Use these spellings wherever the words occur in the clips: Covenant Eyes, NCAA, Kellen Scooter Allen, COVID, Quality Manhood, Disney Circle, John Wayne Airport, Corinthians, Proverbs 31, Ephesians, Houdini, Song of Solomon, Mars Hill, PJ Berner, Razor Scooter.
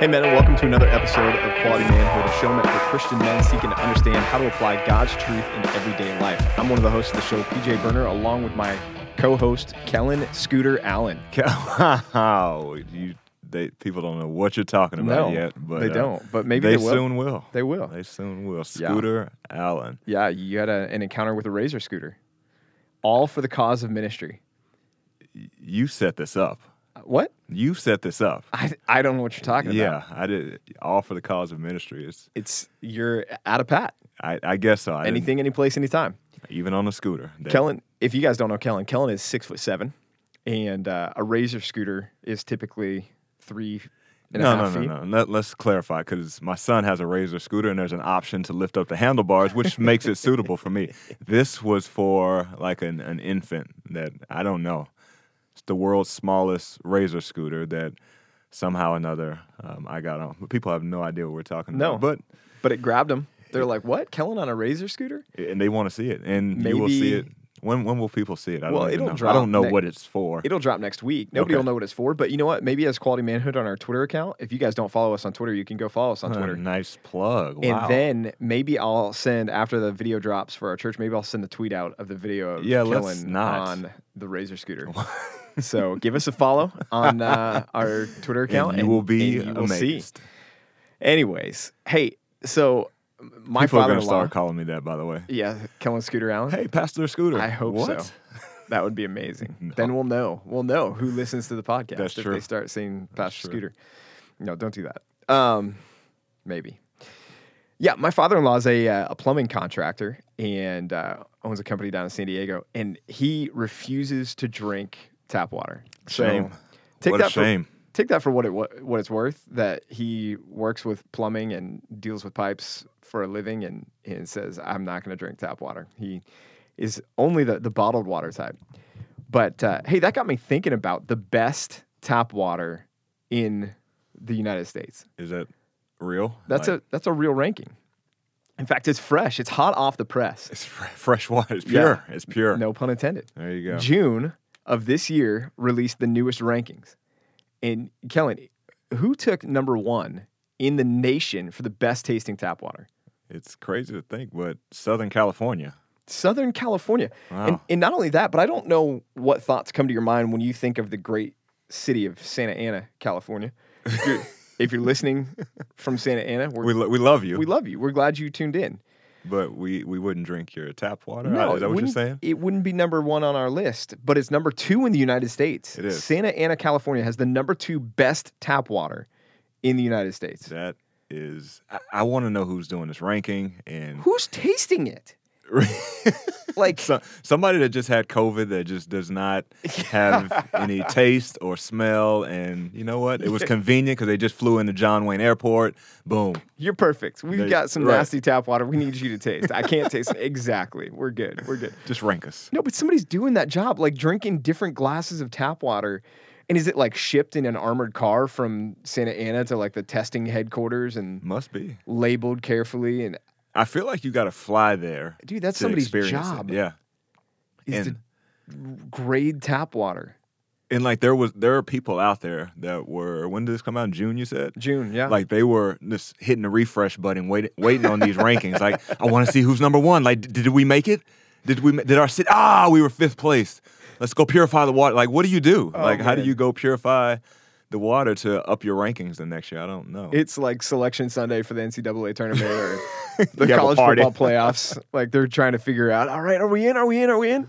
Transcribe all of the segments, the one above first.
Hey men, and welcome to another episode of Quality Manhood, a show meant for Christian men seeking to understand how to apply God's truth in everyday life. I'm one of the hosts of the show, PJ Berner, along with my co-host, Kellen Scooter Allen. Wow, people don't know what you're talking about yet. But they don't, but maybe they will. Soon will. They will. They soon will. Scooter Allen. Yeah, you had an encounter with a Razor Scooter, all for the cause of ministry. You set this up. What? You set this up. I don't know what you're talking about. Yeah, I did. All for the cause of ministry. It's you're out of pat. I guess so. Anything, any place, anytime. Even on a scooter. Kellen, if you guys don't know Kellen is 6'7", and a Razor scooter is typically 3.5 feet. No. Let's clarify, because my son has a Razor scooter, and there's an option to lift up the handlebars, which makes it suitable for me. This was for like an infant that I don't know. The world's smallest Razor scooter that somehow or another I got on. But people have no idea what we're talking about. No, but it grabbed them. They're like, what? Kellen on a Razor scooter? And they want to see it. And maybe, you will see it. When will people see it? I don't know what it's for. It'll drop next week. Nobody will know what it's for. But you know what? Maybe as Quality Manhood on our Twitter account, if you guys don't follow us on Twitter, you can go follow us on Twitter. Nice plug. Wow. And then maybe I'll send, after the video drops for our church, maybe I'll send the tweet out of the video of Kellen on the Razor scooter. So give us a follow on our Twitter account. And you will be amazed. See. Anyways, hey, so... My people are going to start calling me that, by the way. Yeah, Kellen Scooter Allen. Hey, Pastor Scooter. I hope so. That would be amazing. No. Then we'll know. We'll know who listens to the podcast if they start seeing Pastor Scooter. No, don't do that. Maybe. Yeah, my father-in-law is a plumbing contractor and owns a company down in San Diego, and he refuses to drink tap water. Shame. Take that for what it's worth, that he works with plumbing and deals with pipes for a living and says, I'm not going to drink tap water. He is only the bottled water type. But, hey, that got me thinking about the best tap water in the United States. Is that real? That's a real ranking. In fact, it's fresh. It's hot off the press. It's fresh water. It's pure. Yeah. It's pure. No pun intended. There you go. June of this year released the newest rankings. And Kellen, who took number one in the nation for the best tasting tap water? It's crazy to think, but Southern California. Southern California. Wow. And not only that, but I don't know what thoughts come to your mind when you think of the great city of Santa Ana, California. If you're listening from Santa Ana, we love you. We love you. We're glad you tuned in. But we wouldn't drink your tap water? No, is that what you're saying? It wouldn't be number one on our list, but it's number two in the United States. It is. Santa Ana, California has the number 2 best tap water in the United States. That is... I want to know who's doing this ranking and... Who's tasting it? Like... Somebody that just had COVID that just does not have any taste or smell, and you know what? It was convenient because they just flew into John Wayne Airport. Boom. You're perfect. We've got some nasty tap water. We need you to taste. I can't taste it. Exactly. We're good. We're good. Just rank us. No, but somebody's doing that job, like drinking different glasses of tap water. And is it like shipped in an armored car from Santa Ana to like the testing headquarters and must be labeled carefully? And I feel like you got to fly there. Dude, that's somebody's job. It. Yeah, is to grade tap water. And like there are people out there that were. When did this come out? In June, you said? June, yeah. Like they were just hitting the refresh button, waiting on these rankings. Like I want to see who's number one. Like did we make it? Did our city? We were 5th place. Let's go purify the water. Like, what do you do? How do you go purify the water to up your rankings the next year? I don't know. It's like Selection Sunday for the NCAA tournament or the college football playoffs. Like, they're trying to figure out, all right, are we in?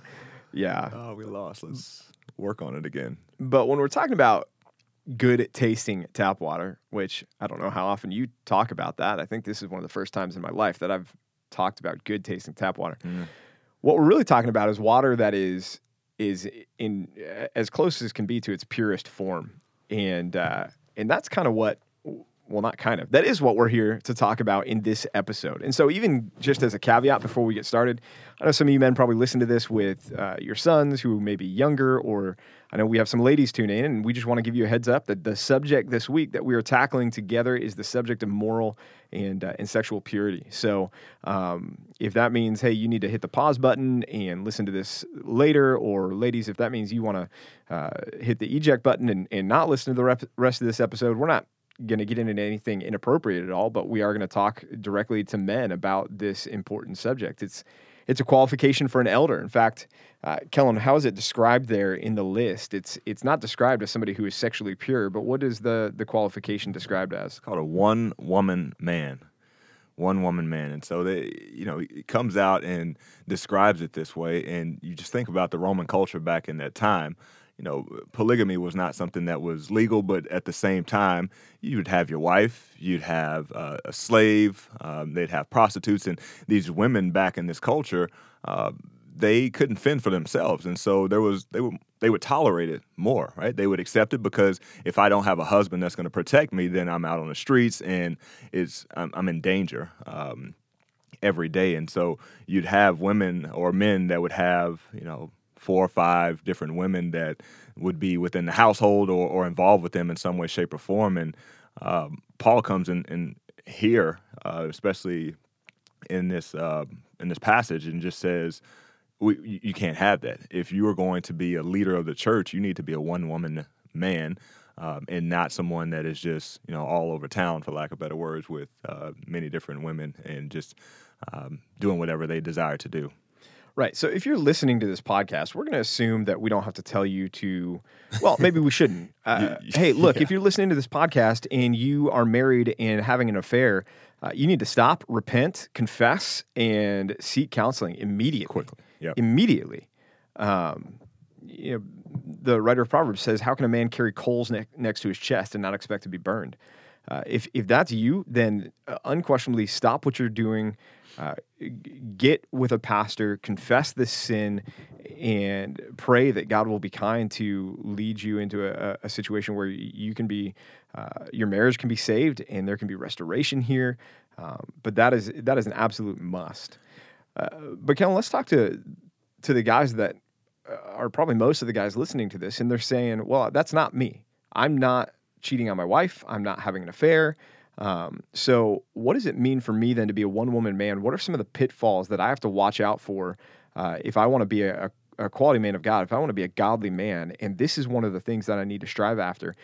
Yeah. Oh, we lost. Let's work on it again. But when we're talking about good-tasting tap water, which I don't know how often you talk about that. I think this is one of the first times in my life that I've talked about good-tasting tap water. Mm. What we're really talking about is water that is in as close as can be to its purest form. And that's kind of that is what we're here to talk about in this episode. And so even just as a caveat before we get started, I know some of you men probably listen to this with your sons who may be younger, or I know we have some ladies tune in, and we just want to give you a heads up that the subject this week that we are tackling together is the subject of moral and sexual purity. So if that means, hey, you need to hit the pause button and listen to this later, or ladies, if that means you want to hit the eject button and not listen to the rest of this episode, we're not going to get into anything inappropriate at all, but we are going to talk directly to men about this important subject. It's a qualification for an elder. In fact, Kellen, how is it described there in the list? It's not described as somebody who is sexually pure, but what is the qualification described as? It's called a one-woman man. One-woman man. And so, it comes out and describes it this way. And you just think about the Roman culture back in that time. Polygamy was not something that was legal, but at the same time, you would have your wife, you'd have a slave, they'd have prostitutes, and these women back in this culture, they couldn't fend for themselves, and so they would tolerate it more, right? They would accept it because if I don't have a husband that's going to protect me, then I'm out on the streets and I'm in danger every day, and so you'd have women or men that would have 4 or 5 different women that would be within the household or involved with them in some way, shape, or form. And Paul comes in here, especially in this passage, and just says, you can't have that. If you are going to be a leader of the church, you need to be a one-woman man and not someone that is just all over town, for lack of better words, with many different women and just doing whatever they desire to do. Right. So if you're listening to this podcast, we're going to assume that we don't have to tell you to, well, maybe we shouldn't. Hey, look, yeah. If you're listening to this podcast and you are married and having an affair, you need to stop, repent, confess, and seek counseling immediately. Quickly. Yep. Immediately. The writer of Proverbs says, how can a man carry coals next to his chest and not expect to be burned? If that's you, then unquestionably stop what you're doing. Get with a pastor, confess this sin, and pray that God will be kind to lead you into a situation where you can be, your marriage can be saved, and there can be restoration here. But that is an absolute must. But Kellen, let's talk to the guys that are probably most of the guys listening to this, and they're saying, "Well, that's not me. I'm not cheating on my wife. I'm not having an affair." So what does it mean for me then to be a one-woman man? What are some of the pitfalls that I have to watch out for if I want to be a quality man of God, if I want to be a godly man, and this is one of the things that I need to strive after?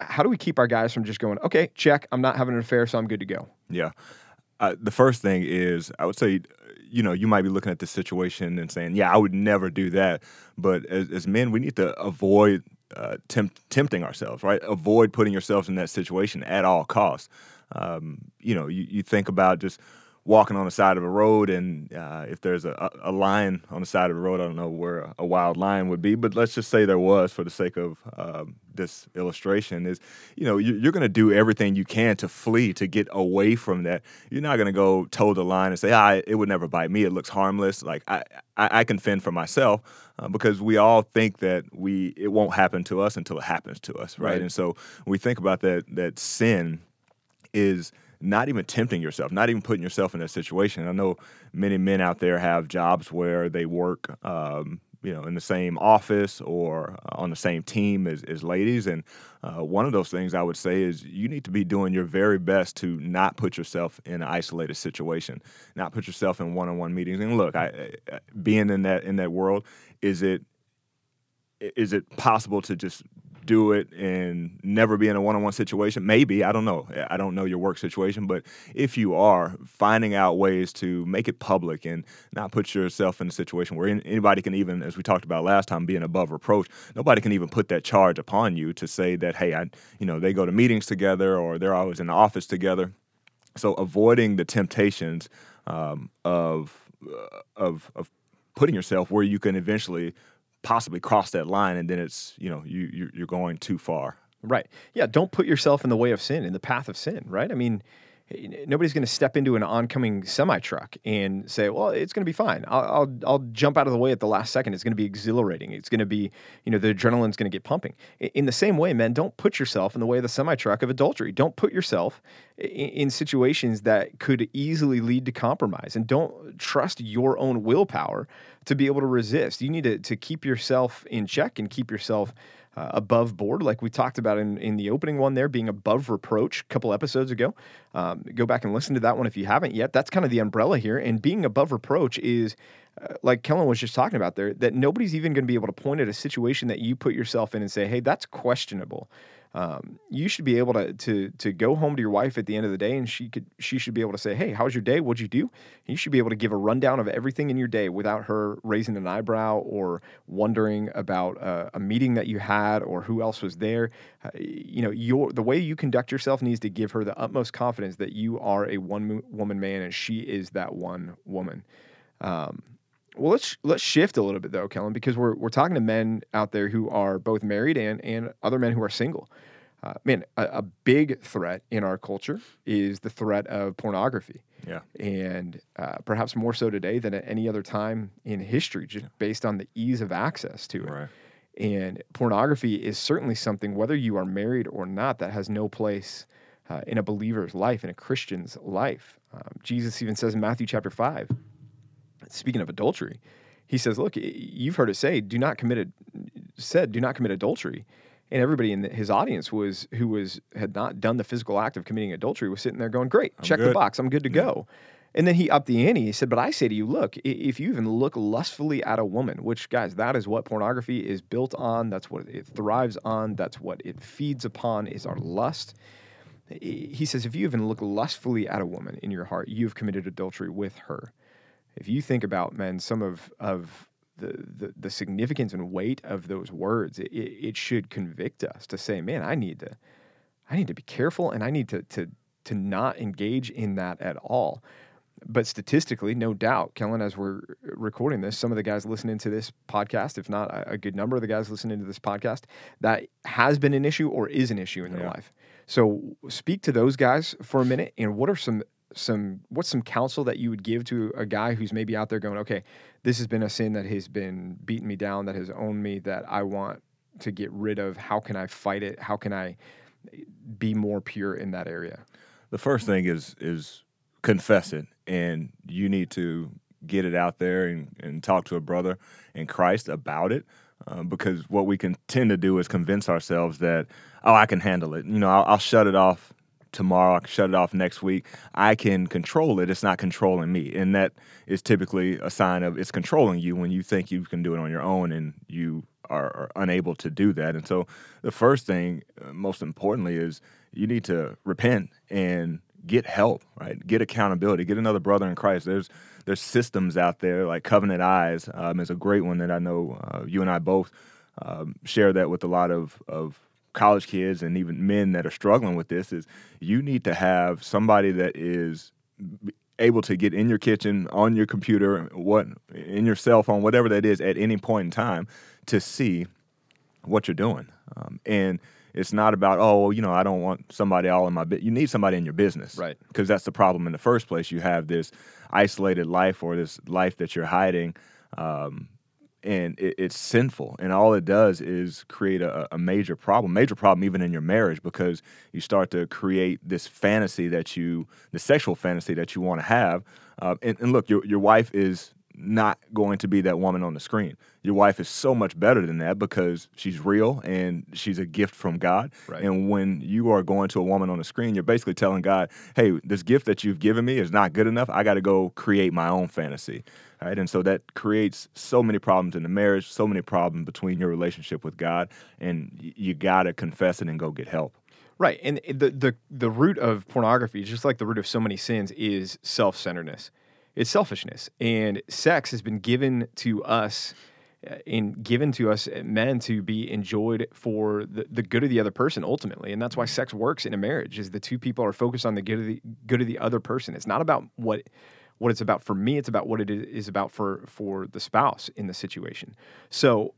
How do we keep our guys from just going, okay, check, I'm not having an affair, so I'm good to go? Yeah. The first thing is, I would say, you might be looking at this situation and saying, yeah, I would never do that. But as men, we need to avoid tempting ourselves, right? Avoid putting yourselves in that situation at all costs. You think about just walking on the side of a road, and if there's a lion on the side of the road, I don't know where a wild lion would be, but let's just say there was, for the sake of this illustration, is you're going to do everything you can to flee, to get away from that. You're not going to go toe the line and say, it would never bite me. It looks harmless. Like I can fend for myself, because we all think that it won't happen to us until it happens to us, right? And so when we think about that sin is not even tempting yourself, not even putting yourself in that situation. And I know many men out there have jobs where they work, in the same office or on the same team as ladies. And one of those things I would say is you need to be doing your very best to not put yourself in an isolated situation, not put yourself in one-on-one meetings. And look, being in that world, is it possible to just do it and never be in a one-on-one situation? Maybe. I don't know. I don't know your work situation, but if you are, finding out ways to make it public and not put yourself in a situation where anybody can even, as we talked about last time, being above reproach, nobody can even put that charge upon you to say that, hey, they go to meetings together or they're always in the office together. So avoiding the temptations of putting yourself where you can eventually possibly cross that line, and then it's, you're going too far. Right. Yeah, don't put yourself in the way of sin, in the path of sin, right? I mean, nobody's going to step into an oncoming semi-truck and say, well, it's going to be fine. I'll jump out of the way at the last second. It's going to be exhilarating. It's going to be, the adrenaline's going to get pumping. In the same way, men, don't put yourself in the way of the semi-truck of adultery. Don't put yourself in situations that could easily lead to compromise. And don't trust your own willpower to be able to resist. You need to keep yourself in check and keep yourself above board, like we talked about in the opening one there, being above reproach a couple episodes ago. Go back and listen to that one if you haven't yet. That's kind of the umbrella here. And being above reproach is like Kellen was just talking about there, that nobody's even going to be able to point at a situation that you put yourself in and say, hey, that's questionable. You should be able to go home to your wife at the end of the day, and she should be able to say, hey, how's your day? What'd you do? And you should be able to give a rundown of everything in your day without her raising an eyebrow or wondering about a meeting that you had or who else was there. The way you conduct yourself needs to give her the utmost confidence that you are a one-woman man and she is that one woman. Well, let's shift a little bit though, Kellen, because we're talking to men out there who are both married and other men who are single. A big threat in our culture is the threat of pornography. Yeah, and perhaps more so today than at any other time in history, just based on the ease of access to it. Right. And pornography is certainly something, whether you are married or not, that has no place in a believer's life, in a Christian's life. Jesus even says in Matthew chapter 5. Speaking of adultery, he says, look, you've heard it say, do not commit adultery. And everybody in his audience had not done the physical act of committing adultery was sitting there going, great, check the box, I'm good to go. And then he upped the ante. He said, but I say to you, look, if you even look lustfully at a woman, which, guys, that is what pornography is built on. That's what it thrives on. That's what it feeds upon is our lust. He says, if you even look lustfully at a woman in your heart, you've committed adultery with her. If you think about, men, some of the significance and weight of those words, it should convict us to say, man, I need to be careful, and I need to not engage in that at all. But statistically, no doubt, Kellen, as we're recording this, some of the guys listening to this podcast, if not a good number of the guys listening to this podcast, that has been an issue or is an issue in their life. So speak to those guys for a minute, and what are what's some counsel that you would give to a guy who's maybe out there going, okay, this has been a sin that has been beating me down, that has owned me, that I want to get rid of. How can I fight it? How can I be more pure in that area? The first thing is confess it, and you need to get it out there and talk to a brother in Christ about it. Because what we can tend to do is convince ourselves that, oh, I can handle it. I'll shut it off tomorrow, I can shut it off next week, I can control it, it's not controlling me. And that is typically a sign of it's controlling you when you think you can do it on your own and you are unable to do that. And so the first thing, most importantly, is you need to repent and get help, right? Get accountability, get another brother in Christ. There's systems out there like Covenant Eyes is a great one that I know you and I both share that with a lot of college kids and even men that are struggling with this. Is you need to have somebody that is able to get in your kitchen, on your computer, in your cell phone, whatever that is, at any point in time to see what you're doing. And it's not about, I don't want somebody all in my business. You need somebody in your business. Right. Because that's the problem in the first place. You have this isolated life or this life that you're hiding, and it's sinful, and all it does is create a major problem even in your marriage, because you start to create this fantasy the sexual fantasy that you want to have. And look, your wife is not going to be that woman on the screen. Your wife is so much better than that because she's real and she's a gift from God. Right. And when you are going to a woman on the screen, you're basically telling God, hey, this gift that you've given me is not good enough. I got to go create my own fantasy. All right. And so that creates so many problems in the marriage, so many problems between your relationship with God, and you got to confess it and go get help. Right. And the root of pornography, just like the root of so many sins, is self-centeredness. It's selfishness, and sex has been given to us men to be enjoyed for the good of the other person ultimately, and that's why sex works in a marriage, is the two people are focused on the good of the other person. It's not about what it's about for me, it's about what it is about for the spouse in the situation. So,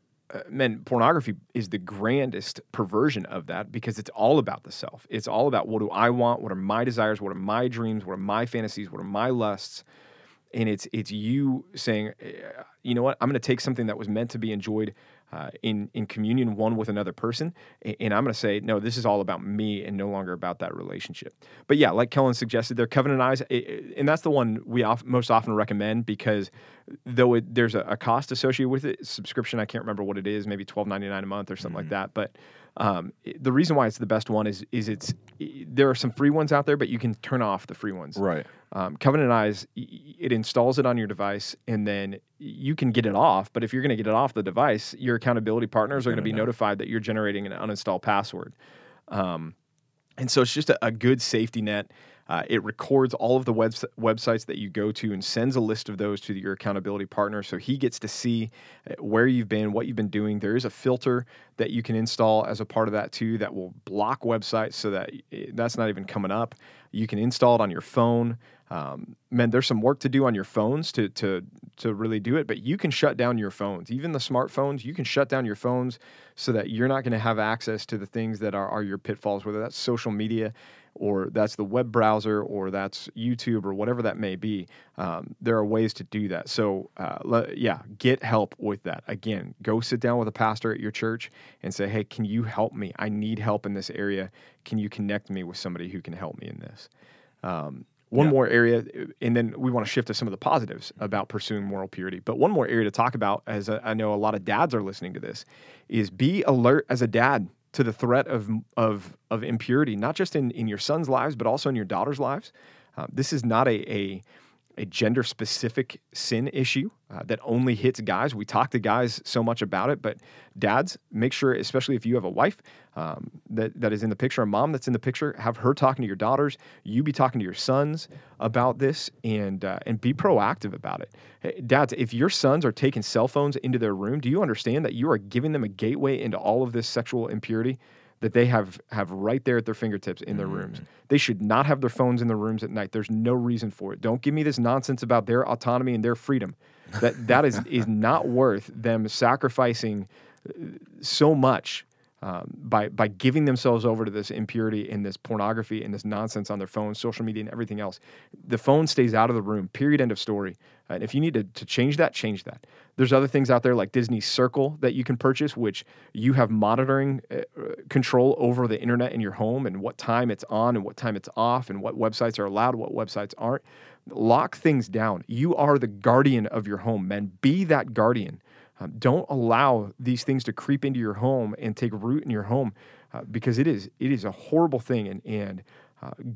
men, pornography is the grandest perversion of that, because it's all about the self. It's all about, what do I want? What are my desires? What are my dreams? What are my fantasies? What are my lusts? And it's you saying, you know what? I'm going to take something that was meant to be enjoyed in communion one with another person. And I'm going to say, no, this is all about me and no longer about that relationship. But yeah, like Kellen suggested, their Covenant Eyes, and that's the one we most often recommend because though there's a cost associated with it, subscription, I can't remember what it is, maybe $12.99 a month or something like that. But the reason why it's the best one is it's there are some free ones out there, but you can turn off the free ones. Right. Covenant Eyes, it installs it on your device, and then you can get it off. But if you're going to get it off the device, your accountability partners are going to be notified that you're generating an uninstall password. And so it's just a good safety net. It records all of the websites that you go to and sends a list of those to your accountability partner. So he gets to see where you've been, what you've been doing. There is a filter that you can install as a part of that too that will block websites so that that's not even coming up. You can install it on your phone. Man, there's some work to do on your phones to really do it, but you can shut down your phones. Even the smartphones, you can shut down your phones so that you're not going to have access to the things that are your pitfalls, whether that's social media or that's the web browser or that's YouTube or whatever that may be. There are ways to do that. So, get help with that. Again, go sit down with a pastor at your church and say, hey, can you help me? I need help in this area. Can you connect me with somebody who can help me in this? One more area, and then we want to shift to some of the positives about pursuing moral purity. But one more area to talk about, as I know a lot of dads are listening to this, is be alert as a dad to the threat of impurity, not just in your sons' lives, but also in your daughters' lives. This is not a gender-specific sin issue that only hits guys. We talk to guys so much about it, but dads, make sure, especially if you have a wife that is in the picture, a mom that's in the picture, have her talking to your daughters. You be talking to your sons about this and be proactive about it. Hey, dads, if your sons are taking cell phones into their room, do you understand that you are giving them a gateway into all of this sexual impurity that they have right there at their fingertips in their rooms? They should not have their phones in their rooms at night. There's no reason for it. Don't give me this nonsense about their autonomy and their freedom. That is not worth them sacrificing so much by giving themselves over to this impurity and this pornography and this nonsense on their phones, social media, and everything else. The phone stays out of the room, period, end of story. And if you need to change that, change that. There's other things out there like Disney Circle that you can purchase, which you have monitoring control over the internet in your home and what time it's on and what time it's off and what websites are allowed, what websites aren't. Lock things down. You are the guardian of your home, men. Be that guardian. Don't allow these things to creep into your home and take root in your home because it is a horrible thing. And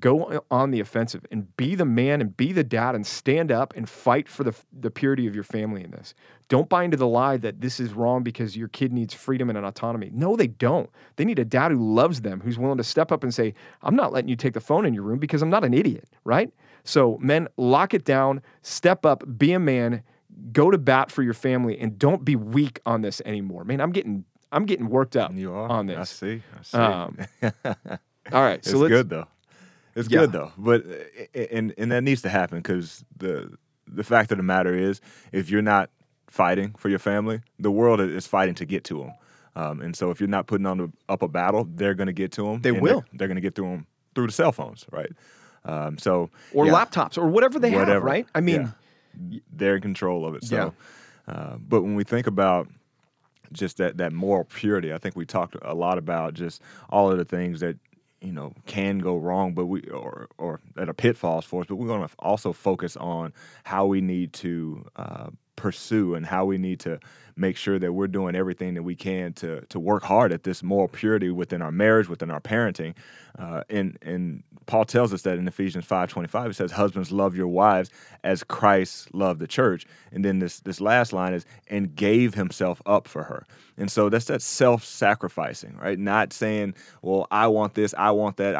go on the offensive and be the man and be the dad and stand up and fight for the purity of your family in this. Don't buy into the lie that this is wrong because your kid needs freedom and an autonomy. No, they don't. They need a dad who loves them, who's willing to step up and say, I'm not letting you take the phone in your room because I'm not an idiot, right? So men, lock it down, step up, be a man, go to bat for your family, and don't be weak on this anymore. Man, I'm getting worked up on this. I see. All right, so it's good though. It's good though, but and that needs to happen because the fact of the matter is, if you're not fighting for your family, the world is fighting to get to them, and so if you're not putting up a battle, they're going to get to them. They will. They're going to get to them through the cell phones, right? Laptops or whatever they have, right? I mean. Yeah. They're in control of it. So, but when we think about just that moral purity, I think we talked a lot about just all of the things that can go wrong, but or that are pitfalls for us. But we're going to also focus on how we need to pursue and how we need to make sure that we're doing everything that we can to work hard at this moral purity within our marriage, within our parenting. And Paul tells us that in Ephesians 5:25, it says, husbands, love your wives as Christ loved the church. And then this last line is, and gave himself up for her. And so that's that self-sacrificing, right? Not saying, well, I want this, I want that.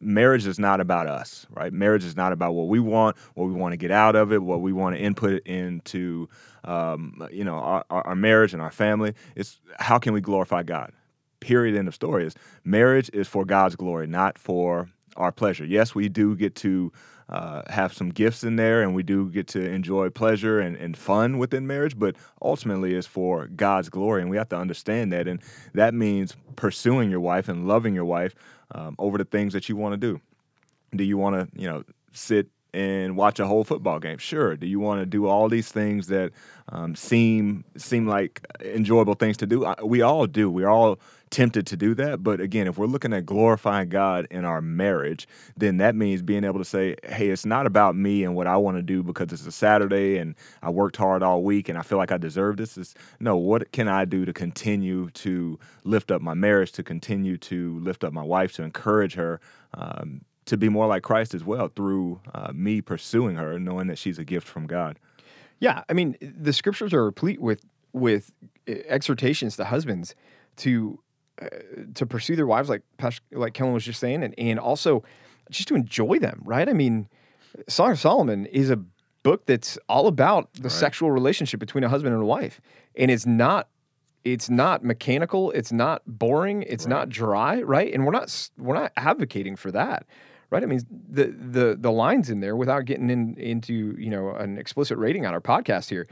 Marriage is not about us, right? Marriage is not about what we want to get out of it, what we want to input into our marriage and our family. It's how can we glorify God? Period. End of story. Is marriage is for God's glory, not for our pleasure. Yes, we do get to have some gifts in there, and we do get to enjoy pleasure and fun within marriage, but ultimately it's for God's glory, and we have to understand that, and that means pursuing your wife and loving your wife over the things that you want to do. Do you want to sit and watch a whole football game? Sure. Do you want to do all these things that seem like enjoyable things to do? We all do. We're all tempted to do that. But again, if we're looking at glorifying God in our marriage, then that means being able to say, hey, it's not about me and what I want to do because it's a Saturday and I worked hard all week and I feel like I deserve this. No, what can I do to continue to lift up my marriage, to continue to lift up my wife, to encourage her, to be more like Christ as well through me pursuing her, knowing that she's a gift from God. Yeah, I mean, the scriptures are replete with exhortations to husbands to pursue their wives, like Kellen was just saying, and also just to enjoy them, right? I mean, Song of Solomon is a book that's all about the sexual relationship between a husband and a wife, and it's not mechanical, it's not boring, it's not dry, right? And we're not advocating for that. Right, I mean the lines in there, without getting into an explicit rating on our podcast here.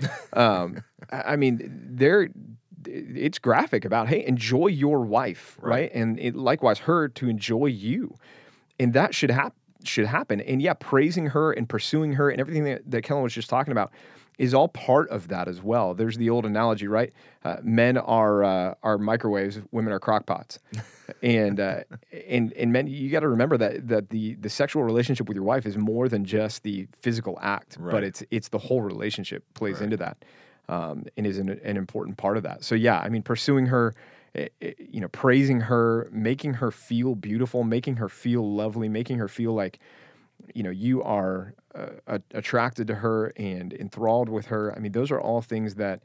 I mean, it's graphic about, hey, enjoy your wife, right? And likewise her to enjoy you, and that should happen. And yeah, praising her and pursuing her and everything that Kellen was just talking about is all part of that as well. There's the old analogy, right? Men are microwaves, women are crockpots, and men, you got to remember that the sexual relationship with your wife is more than just the physical act, but it's the whole relationship plays into that, and is an important part of that. So yeah, I mean, pursuing her, praising her, making her feel beautiful, making her feel lovely, making her feel like, you are attracted to her and enthralled with her. I mean, those are all things that,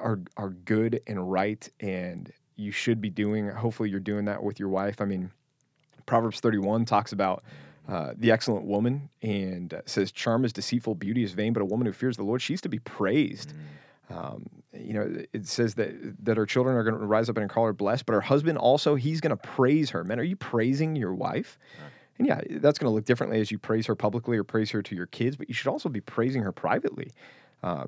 are good and right, and you should be doing. Hopefully you're doing that with your wife. I mean, Proverbs 31 talks about the excellent woman and says, charm is deceitful, beauty is vain, but a woman who fears the Lord, she's to be praised. It says that her children are going to rise up and call her blessed, but her husband also, he's going to praise her. Men, are you praising your wife? Right. And yeah, that's going to look differently as you praise her publicly or praise her to your kids, but you should also be praising her privately,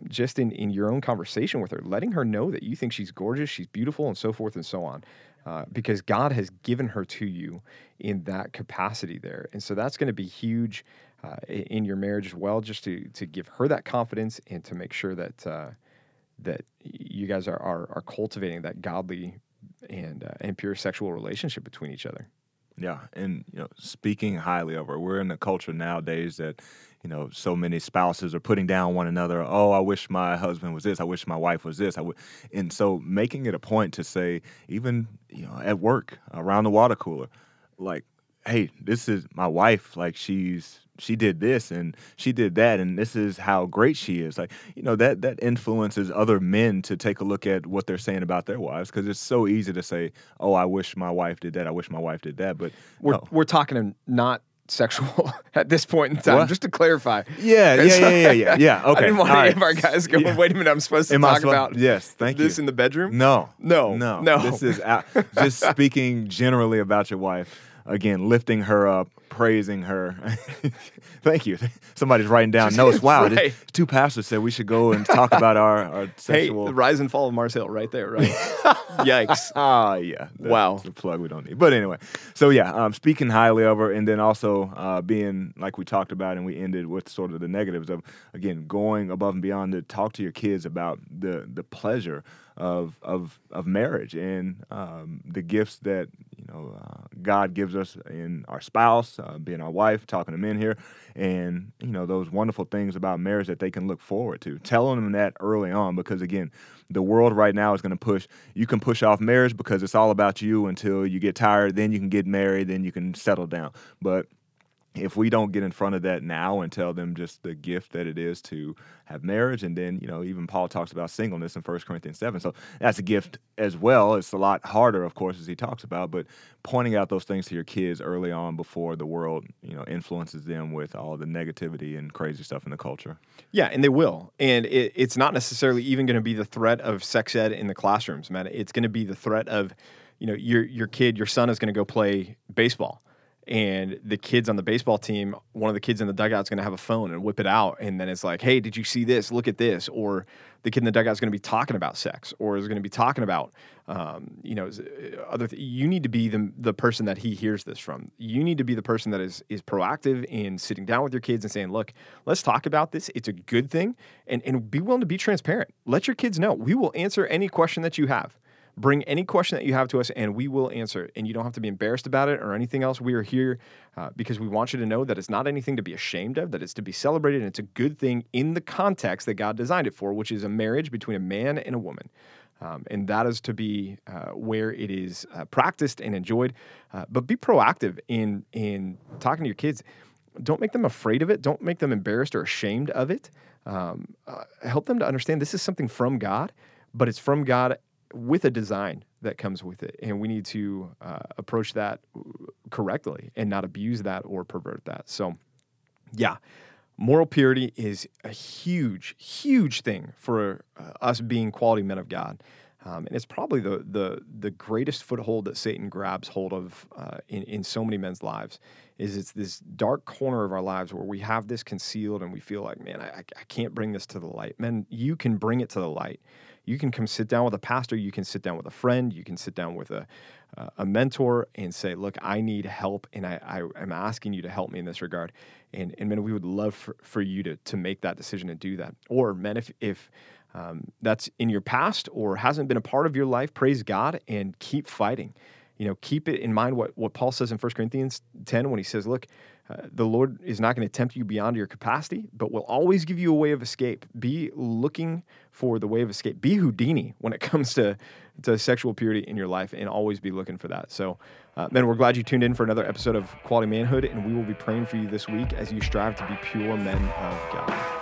just in your own conversation with her, letting her know that you think she's gorgeous, she's beautiful, and so forth and so on, because God has given her to you in that capacity there. And so that's going to be huge in your marriage as well, just to give her that confidence and to make sure that you guys are cultivating that godly and pure sexual relationship between each other. Yeah, and speaking highly of her, we're in a culture nowadays that, so many spouses are putting down one another. Oh, I wish my husband was this. I wish my wife was this. And so making it a point to say, even at work, around the water cooler, like, hey, this is my wife. Like, she did this and she did that, and this is how great she is. Like, that influences other men to take a look at what they're saying about their wives, because it's so easy to say, oh, I wish my wife did that. I wish my wife did that. But we're talking not sexual at this point in time, just to clarify. Yeah. Okay. I didn't want to have our guys go, wait a minute, I'm supposed to talk about this in the bedroom? No. This is just speaking generally about your wife. Again, lifting her up, praising her. Thank you. Somebody's writing down notes. Wow, two pastors said we should go and talk about our sexual... Hey, the rise and fall of Mars Hill right there, right? Yikes. Yeah. Wow. That's a plug we don't need. But anyway, so yeah, speaking highly of her, and then also being, like we talked about and we ended with sort of the negatives of, again, going above and beyond to talk to your kids about the pleasure of marriage and the gifts that God gives us in our spouse, being our wife, talking to men here, and those wonderful things about marriage that they can look forward to. Telling them that early on, because again, the world right now is going to push. You can push off marriage because it's all about you until you get tired. Then you can get married. Then you can settle down. But if we don't get in front of that now and tell them just the gift that it is to have marriage, and then, even Paul talks about singleness in 1 Corinthians 7. So that's a gift as well. It's a lot harder, of course, as he talks about, but pointing out those things to your kids early on before the world, influences them with all the negativity and crazy stuff in the culture. Yeah, and they will. And it's not necessarily even going to be the threat of sex ed in the classrooms, man. It's going to be the threat of, your kid, your son is going to go play baseball. and the kids on the baseball team, one of the kids in the dugout is going to have a phone and whip it out, and then it's like, hey, did you see this? Look at this. Or the kid in the dugout is going to be talking about sex, or is going to be talking about, you need to be the person that he hears this from. You need to be the person that is proactive in sitting down with your kids and saying, look, let's talk about this. It's a good thing. And be willing to be transparent. Let your kids know. We will answer any question that you have. Bring any question that you have to us, and we will answer it. And you don't have to be embarrassed about it or anything else. We are here because we want you to know that it's not anything to be ashamed of, that it's to be celebrated, and it's a good thing in the context that God designed it for, which is a marriage between a man and a woman. And that is to be where it is practiced and enjoyed. But be proactive in talking to your kids. Don't make them afraid of it. Don't make them embarrassed or ashamed of it. Help them to understand this is something from God, but it's from God with a design that comes with it. And we need to approach that correctly and not abuse that or pervert that. So yeah, moral purity is a huge, huge thing for us being quality men of God. And it's probably the greatest foothold that Satan grabs hold of in so many men's lives. Is it's this dark corner of our lives where we have this concealed and we feel like, man, I can't bring this to the light. Men, you can bring it to the light. You can come sit down with a pastor. You can sit down with a friend. You can sit down with a mentor and say, look, I need help, and I am asking you to help me in this regard. And men, we would love for you to make that decision and do that. Or men, if that's in your past or hasn't been a part of your life, praise God and keep fighting. You know, keep it in mind what Paul says in 1 Corinthians 10 when he says, look, the Lord is not going to tempt you beyond your capacity, but will always give you a way of escape. Be looking for the way of escape. Be Houdini when it comes to sexual purity in your life, and always be looking for that. So, men, we're glad you tuned in for another episode of Quality Manhood, and we will be praying for you this week as you strive to be pure men of God.